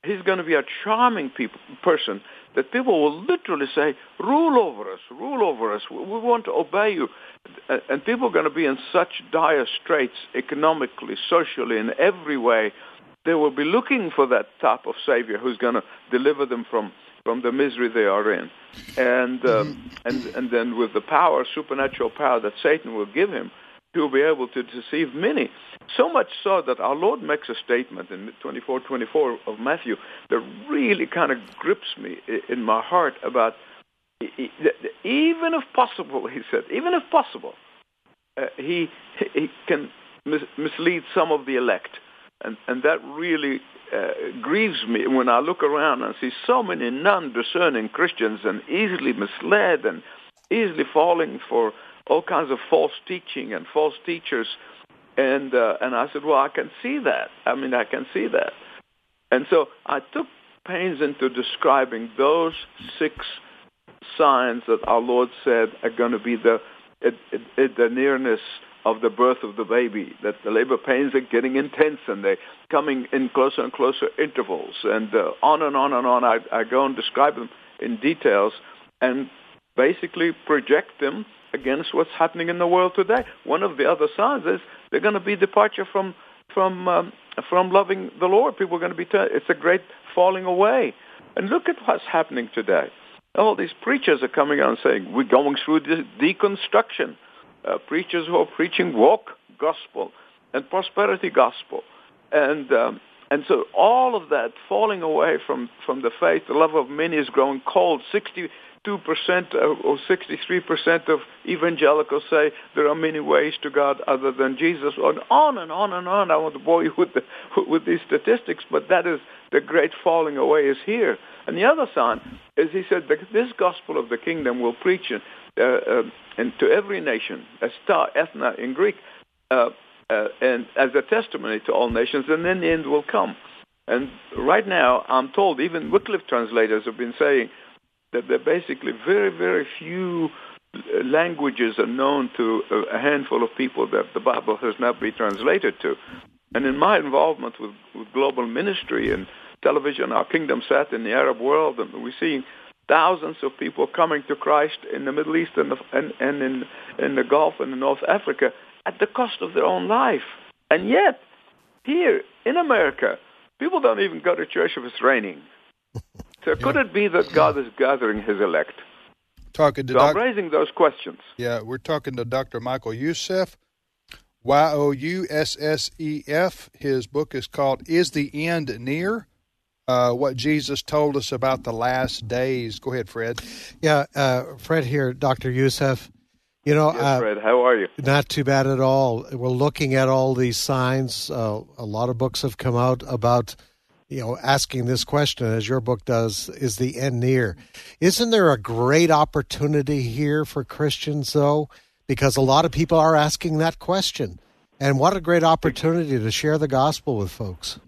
He's going to be a charming people, person that people will literally say, rule over us, rule over us, we, we want to obey you. And people are going to be in such dire straits economically, socially, in every way. They will be looking for that type of Savior who's going to deliver them from, from the misery they are in. And, um, and, and then with the power, supernatural power that Satan will give him, he'll be able to deceive many. So much so that our Lord makes a statement in twenty-four twenty-four of Matthew that really kind of grips me in my heart about, even if possible, he said, even if possible, uh, he, he can mis- mislead some of the elect. And, and that really uh, grieves me when I look around and see so many non-discerning Christians and easily misled and easily falling for all kinds of false teaching and false teachers. And uh, and I said, well, I can see that. I mean, I can see that. And so I took pains into describing those six signs that our Lord said are going to be the it, it, it, the nearness of the birth of the baby, that the labor pains are getting intense and they're coming in closer and closer intervals. And uh, on and on and on, I, I go and describe them in details and basically project them against what's happening in the world today. One of the other signs is they're going to be departure from from um, from loving the Lord. People are going to be turned. It's a great falling away. And look at what's happening today. All these preachers are coming out and saying, we're going through this deconstruction. Uh, preachers who are preaching woke gospel and prosperity gospel. And um, and so all of that falling away from, from the faith, the love of many is growing cold. sixty percent or sixty-three percent of evangelicals say there are many ways to God other than Jesus, and on and on and on. I want to bore you with, the, with these statistics, but that is the great falling away is here. And the other sign is he said that this gospel of the kingdom will preach in, uh, uh, and to every nation, as ta ethna in Greek, uh, uh, and as a testimony to all nations, and then the end will come. And right now, I'm told, even Wycliffe translators have been saying, that there are basically very, very few languages are known to a handful of people that the Bible has not been translated to. And in my involvement with, with global ministry and television, Our Kingdom Set in the Arab world, and we're seeing thousands of people coming to Christ in the Middle East and, the, and, and in, in the Gulf and in North Africa at the cost of their own life. And yet, here in America, people don't even go to church if it's raining. So yeah. Could it be that God is gathering his elect? Talking to so doc- I'm raising those questions. Yeah, we're talking to Doctor Michael Youssef, Y O U S S E F. His book is called Is the End Near? Uh, what Jesus told us about the last days. Go ahead, Fred. Yeah, uh, Fred here, Doctor Youssef. You know, yes, uh, Fred, how are you? Not too bad at all. We're looking at all these signs. Uh, a lot of books have come out about, you know, asking this question, as your book does, is the end near? Isn't there a great opportunity here for Christians, though? Because a lot of people are asking that question. And what a great opportunity to share the gospel with folks.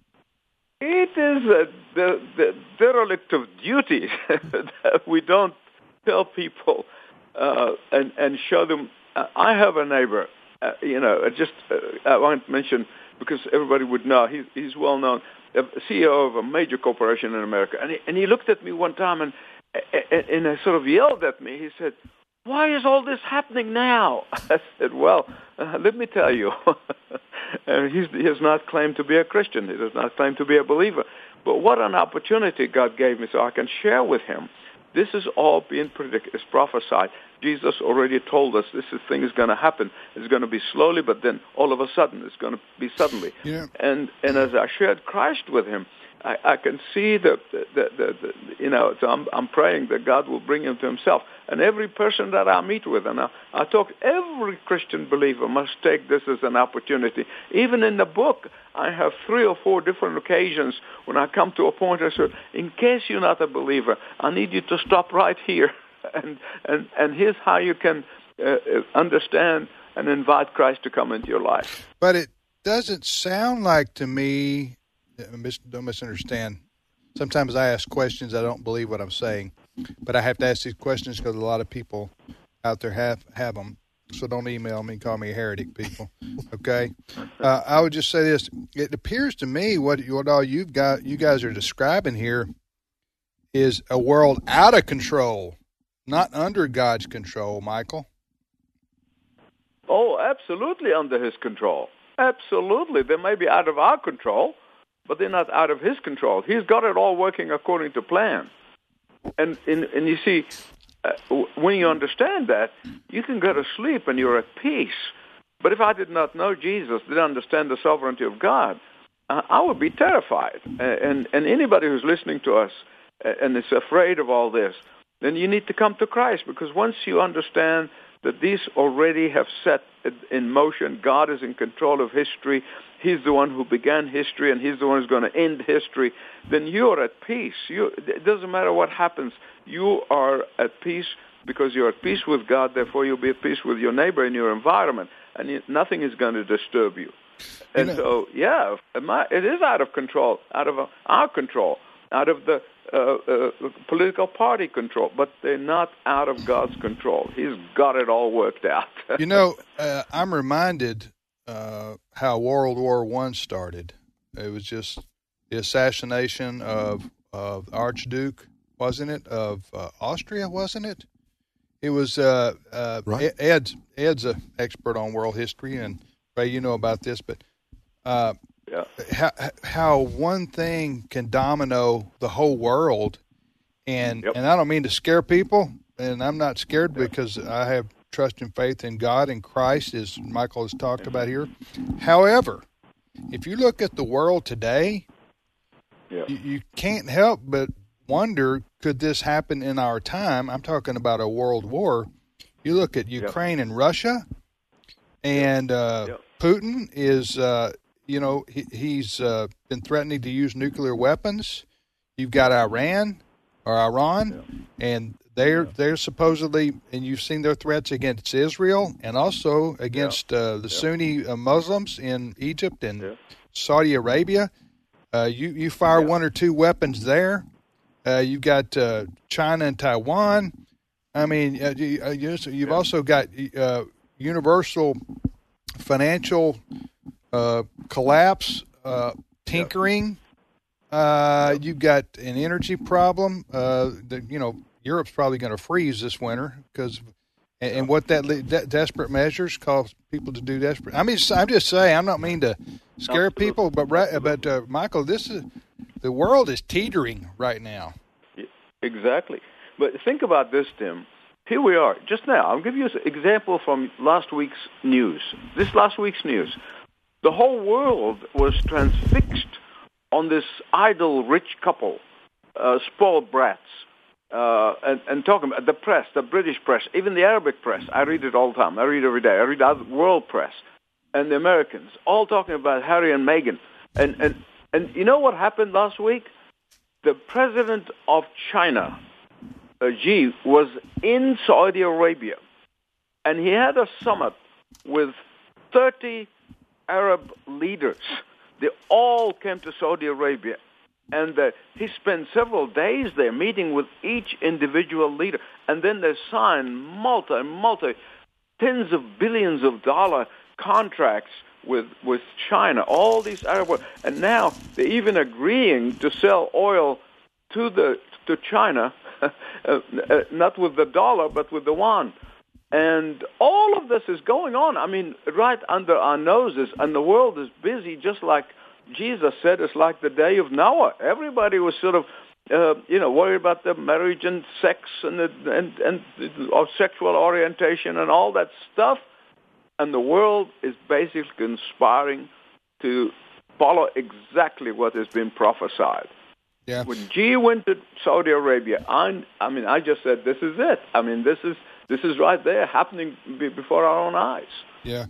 It is a, the, the derelict of duty that we don't tell people uh, and, and show them. Uh, I have a neighbor, uh, you know, just uh, I won't mention because everybody would know. He's, he's well known, uh, C E O of a major corporation in America. And he, and he looked at me one time and, and, and I sort of yelled at me. He said, "Why is all this happening now?" I said, well, uh, let me tell you. And he's, he has not claimed to be a Christian. He does not claim to be a believer. But what an opportunity God gave me so I can share with him. This is all being predicted, it's prophesied. Jesus already told us this thing is going to happen. It's going to be slowly, but then all of a sudden, it's going to be suddenly. Yeah. And and as I shared Christ with him, I, I can see that, that, that, that you know, so I'm, I'm praying that God will bring him to himself. And every person that I meet with, and I, I talk, every Christian believer must take this as an opportunity. Even in the book, I have three or four different occasions when I come to a point, I said, in case you're not a believer, I need you to stop right here. And, and, and here's how you can uh, understand and invite Christ to come into your life. But it doesn't sound like to me... Don't misunderstand. Sometimes I ask questions. I don't believe what I'm saying, but I have to ask these questions because a lot of people out there have, have them. So don't email me and call me a heretic, people. Okay. Uh, I would just say this. It appears to me what, what all you've got, you guys are describing here is a world out of control, not under God's control, Michael. Oh, absolutely under his control. Absolutely. They may be out of our control, but they're not out of his control. He's got it all working according to plan. And and, and you see, uh, w- when you understand that, you can go to sleep and you're at peace. But if I did not know Jesus, did not understand the sovereignty of God, uh, I would be terrified. Uh, and, and anybody who's listening to us and is afraid of all this, then you need to come to Christ, because once you understand that these already have set in motion, God is in control of history, he's the one who began history, and he's the one who's going to end history, then you're at peace. You, it doesn't matter what happens. You are at peace because you're at peace with God, therefore you'll be at peace with your neighbor and your environment, and nothing is going to disturb you. And you know, so, yeah, it is out of control, out of our control, out of the Uh, uh, political party control, but they're not out of God's control. He's got it all worked out. You know, uh, I'm reminded uh, how World War One started. It was just the assassination of of Archduke, wasn't it? Of uh, Austria, wasn't it? It was uh, uh, right. Ed's Ed's an expert on world history, and Ray, you know about this, but. Uh, Yeah. How, how one thing can domino the whole world, and yep. and I don't mean to scare people, and I'm not scared yep. because I have trust and faith in God and Christ, as Michael has talked about here. However, if you look at the world today, yep. you, you can't help but wonder, could this happen in our time? I'm talking about a world war. You look at Ukraine yep. and Russia, and uh, yep. Putin is... Uh, You know, he, he's uh, been threatening to use nuclear weapons. You've got Iran or Iran, yeah. and they're yeah. they're supposedly, and you've seen their threats against Israel and also against yeah. uh, the yeah. Sunni uh, Muslims in Egypt and yeah. Saudi Arabia. Uh, you, you fire yeah. one or two weapons there, Uh, you've got uh, China and Taiwan. I mean, uh, you, uh, you've yeah. also got uh, universal financial uh, collapse, uh, tinkering. Yeah. Uh, yeah. You've got an energy problem. Uh, the, you know, Europe's probably going to freeze this winter because, and, yeah. and what that, that desperate measures cause people to do desperate. I mean, I'm just saying. I'm not mean to scare Absolutely. people, but right, but uh, Michael, this is. The world is teetering right now. Exactly. But think about this, Tim. Here we are, just now. I'll give you an example from last week's news. This last week's news. The whole world was transfixed on this idle rich couple, uh, spoiled brats, uh, and, and talking about the press, the British press, even the Arabic press. I read it all the time. I read it every day. I read the world press and the Americans, all talking about Harry and Meghan. And, and And you know what happened last week? The president of China, Xi, was in Saudi Arabia, and he had a summit with thirty Arab leaders. They all came to Saudi Arabia, and uh, he spent several days there meeting with each individual leader, and then they signed multi, multi, tens of billions of dollar contracts with with China, all these Arab world. And now they're even agreeing to sell oil to the to China, uh, not with the dollar, but with the yuan. And all of this is going on, I mean, right under our noses, and the world is busy, just like Jesus said, it's like the day of Noah. Everybody was sort of, uh, you know, worried about the marriage and sex and, the, and, and or sexual orientation and all that stuff. And the world is basically conspiring to follow exactly what has been prophesied. Yeah. When Xi went to Saudi Arabia, I, I mean, I just said, this is it. I mean, this is this is right there happening before our own eyes. Yeah.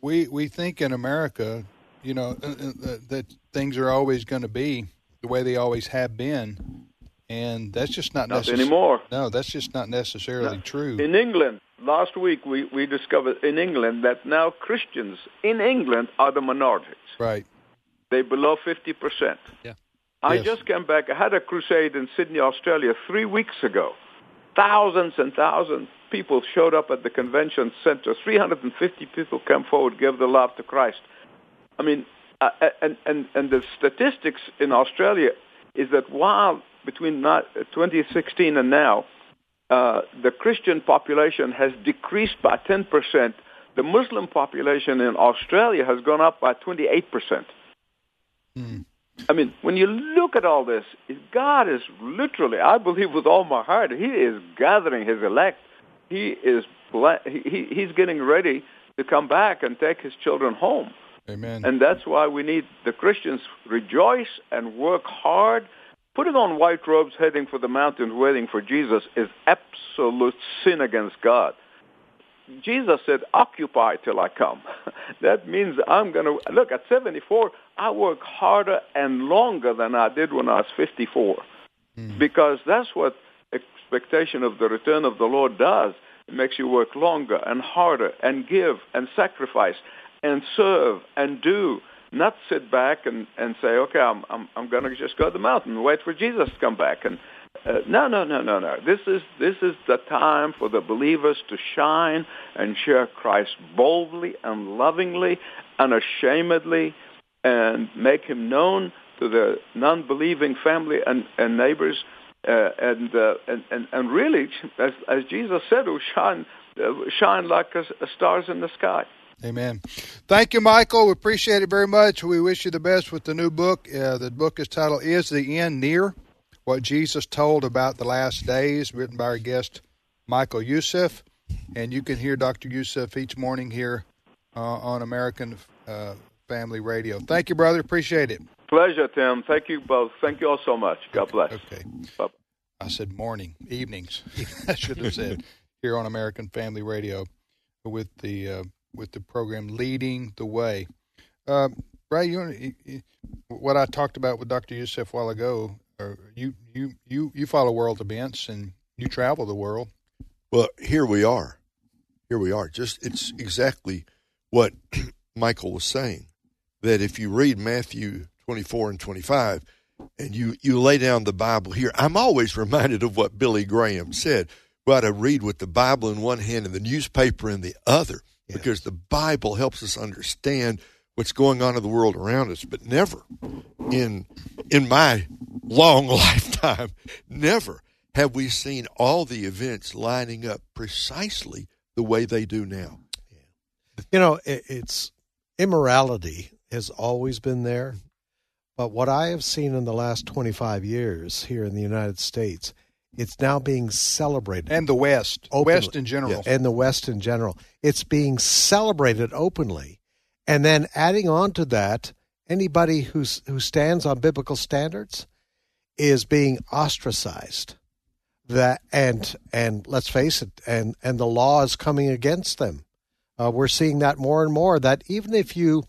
We we think in America, you know, that things are always going to be the way they always have been. And that's just not, not necessar- anymore. No, that's just not necessarily no. true. In England. Last week, we, we discovered in England that now Christians in England are the minorities. Right. They're below fifty percent. Yeah. I yes. just came back. I had a crusade in Sydney, Australia, three weeks ago. Thousands and thousands of people showed up at the convention center. three hundred fifty people came forward, gave their life to Christ. I mean, uh, and, and, and the statistics in Australia is that while between twenty sixteen and now, Uh, the Christian population has decreased by ten percent. The Muslim population in Australia has gone up by twenty-eight percent. Mm. I mean, when you look at all this, God is literally, I believe with all my heart, he is gathering his elect. He is he, he's getting ready to come back and take his children home. Amen. And that's why we need the Christians rejoice and work hard. Putting on white robes, heading for the mountains, waiting for Jesus is absolute sin against God. Jesus said, occupy till I come. That means I'm going to, look, at seventy-four, I work harder and longer than I did when I was fifty-four. Mm. Because that's what expectation of the return of the Lord does. It makes you work longer and harder and give and sacrifice and serve and do. Not sit back and, and say, okay, I'm I'm, I'm going to just go to the mountain and wait for Jesus to come back. And uh, no, no, no, no, no. This is this is the time for the believers to shine and share Christ boldly and lovingly, unashamedly, and make him known to the non-believing family and, and neighbors. Uh, and, uh, and and and really, as, as Jesus said, we shine uh, shine like a, a stars in the sky. Amen. Thank you, Michael. We appreciate it very much. We wish you the best with the new book. Uh, the book is titled, Is the End Near? What Jesus Told About the Last Days, written by our guest, Michael Youssef. And you can hear Doctor Youssef each morning here uh, on American uh, Family Radio. Thank you, brother. Appreciate it. Pleasure, Tim. Thank you both. Thank you all so much. God bless. Okay. Bye-bye. I said morning, evenings. I should have said here on American Family Radio with the... Uh, with the program Leading the Way. Uh, Ray, you, you, what I talked about with Doctor Youssef a while ago, or you, you, you, you follow world events and you travel the world. Well, here we are. Here we are. Just it's exactly what Michael was saying, that if you read Matthew twenty-four and twenty-five, and you, you lay down the Bible here. I'm always reminded of what Billy Graham said. We ought to read with the Bible in one hand and the newspaper in the other, yes, because the Bible helps us understand what's going on in the world around us. But never in in my long lifetime, never have we seen all the events lining up precisely the way they do now. You know, it's immorality has always been there. But what I have seen in the last twenty-five years here in the United States, it's now being celebrated. And the West. Openly. West in general. Yeah, and the West in general. It's being celebrated openly. And then adding on to that, anybody who's, who stands on biblical standards is being ostracized. That and and let's face it, and, and the law is coming against them. Uh, we're seeing that more and more, that even if you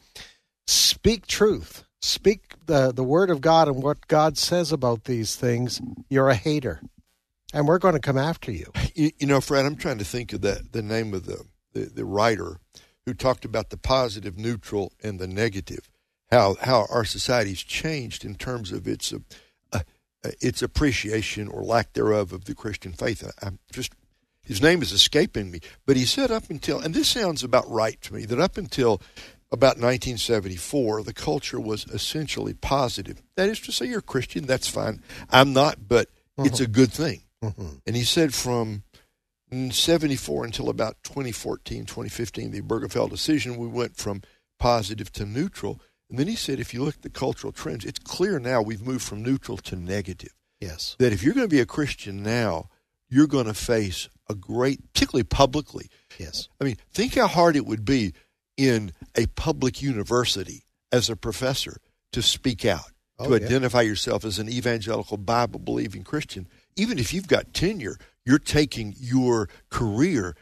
speak truth, speak the, the word of God and what God says about these things, you're a hater, and we're going to come after you. You, you know, Fred, I'm trying to think of that, the name of the, the, the writer who talked about the positive, neutral, and the negative, how how our society's changed in terms of its uh, uh, its appreciation or lack thereof of the Christian faith. I, I'm just... His name is escaping me, but he said up until, and this sounds about right to me, that up until about nineteen seventy-four, the culture was essentially positive. That is to say, you're a Christian, that's fine. I'm not, but uh-huh. It's a good thing. Uh-huh. And he said from seventy-four until about twenty fourteen, twenty fifteen, the Obergefell decision, we went from positive to neutral. And then he said, if you look at the cultural trends, it's clear now we've moved from neutral to negative. Yes. That if you're going to be a Christian now, you're going to face a great, particularly publicly. Yes. I mean, think how hard it would be in a public university as a professor to speak out, oh, to yeah. identify yourself as an evangelical, Bible-believing Christian. Even if you've got tenure, you're taking your career,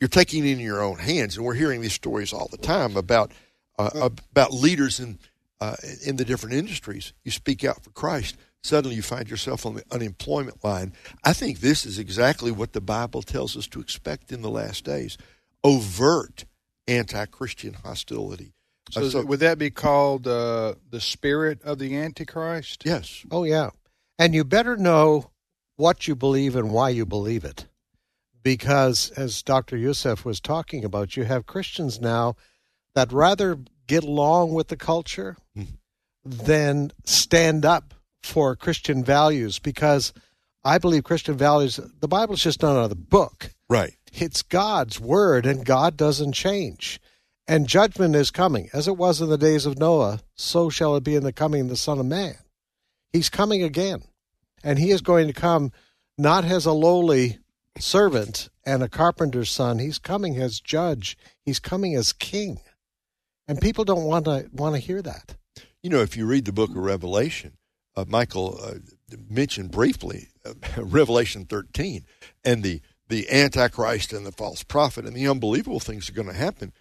you're taking it in your own hands. And we're hearing these stories all the time about uh, about leaders in uh, in the different industries. You speak out for Christ. Suddenly you find yourself on the unemployment line. I think this is exactly what the Bible tells us to expect in the last days, overt anti-Christian hostility. So, uh, so would that be called uh, the spirit of the Antichrist? Yes. Oh, yeah. And you better know what you believe and why you believe it, because as Doctor Youssef was talking about, you have Christians now that rather get along with the culture mm-hmm. than stand up for Christian values, because I believe Christian values, the Bible's just not another book. Right. It's God's word, and God doesn't change. And judgment is coming. As it was in the days of Noah, so shall it be in the coming of the Son of Man. He's coming again. And he is going to come not as a lowly servant and a carpenter's son. He's coming as judge. He's coming as king. And people don't want to want to hear that. You know, if you read the book of Revelation, Uh, Michael uh, mentioned briefly uh, Revelation thirteen and the, the Antichrist and the false prophet and the unbelievable things that are going to happen.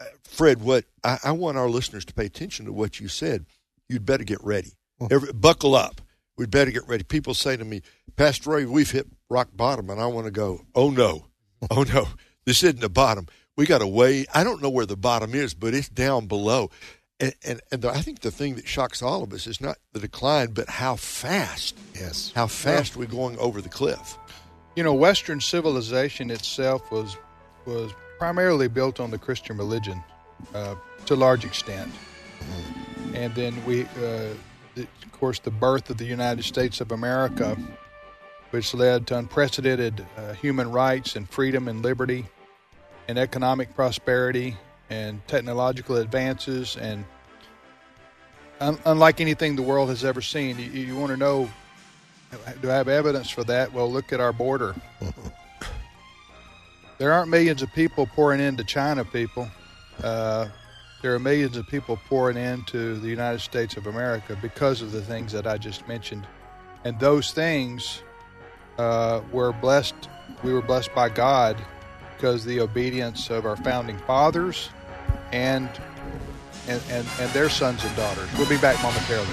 Uh, Fred, what I, I want our listeners to pay attention to what you said. You'd better get ready. Every, buckle up. We'd better get ready. People say to me, Pastor Ray, we've hit rock bottom, and I want to go, oh, no, oh, no, this isn't the bottom. We got a way. I don't know where the bottom is, but it's down below. And and, and the, I think the thing that shocks all of us is not the decline, but how fast. Yes. How fast we're going over the cliff. You know, Western civilization itself was was primarily built on the Christian religion, uh, to a large extent. Mm-hmm. And then we, uh, the, of course, the birth of the United States of America, which led to unprecedented uh, human rights and freedom and liberty, and economic prosperity, and technological advances, and un- unlike anything the world has ever seen. You, you want to know, do I have evidence for that? Well, look at our border. There aren't millions of people pouring into China, people. Uh, there are millions of people pouring into the United States of America because of the things that I just mentioned. And those things uh, were blessed. We were blessed by God because of the obedience of our founding fathers, And, and and and their sons and daughters. We'll be back momentarily.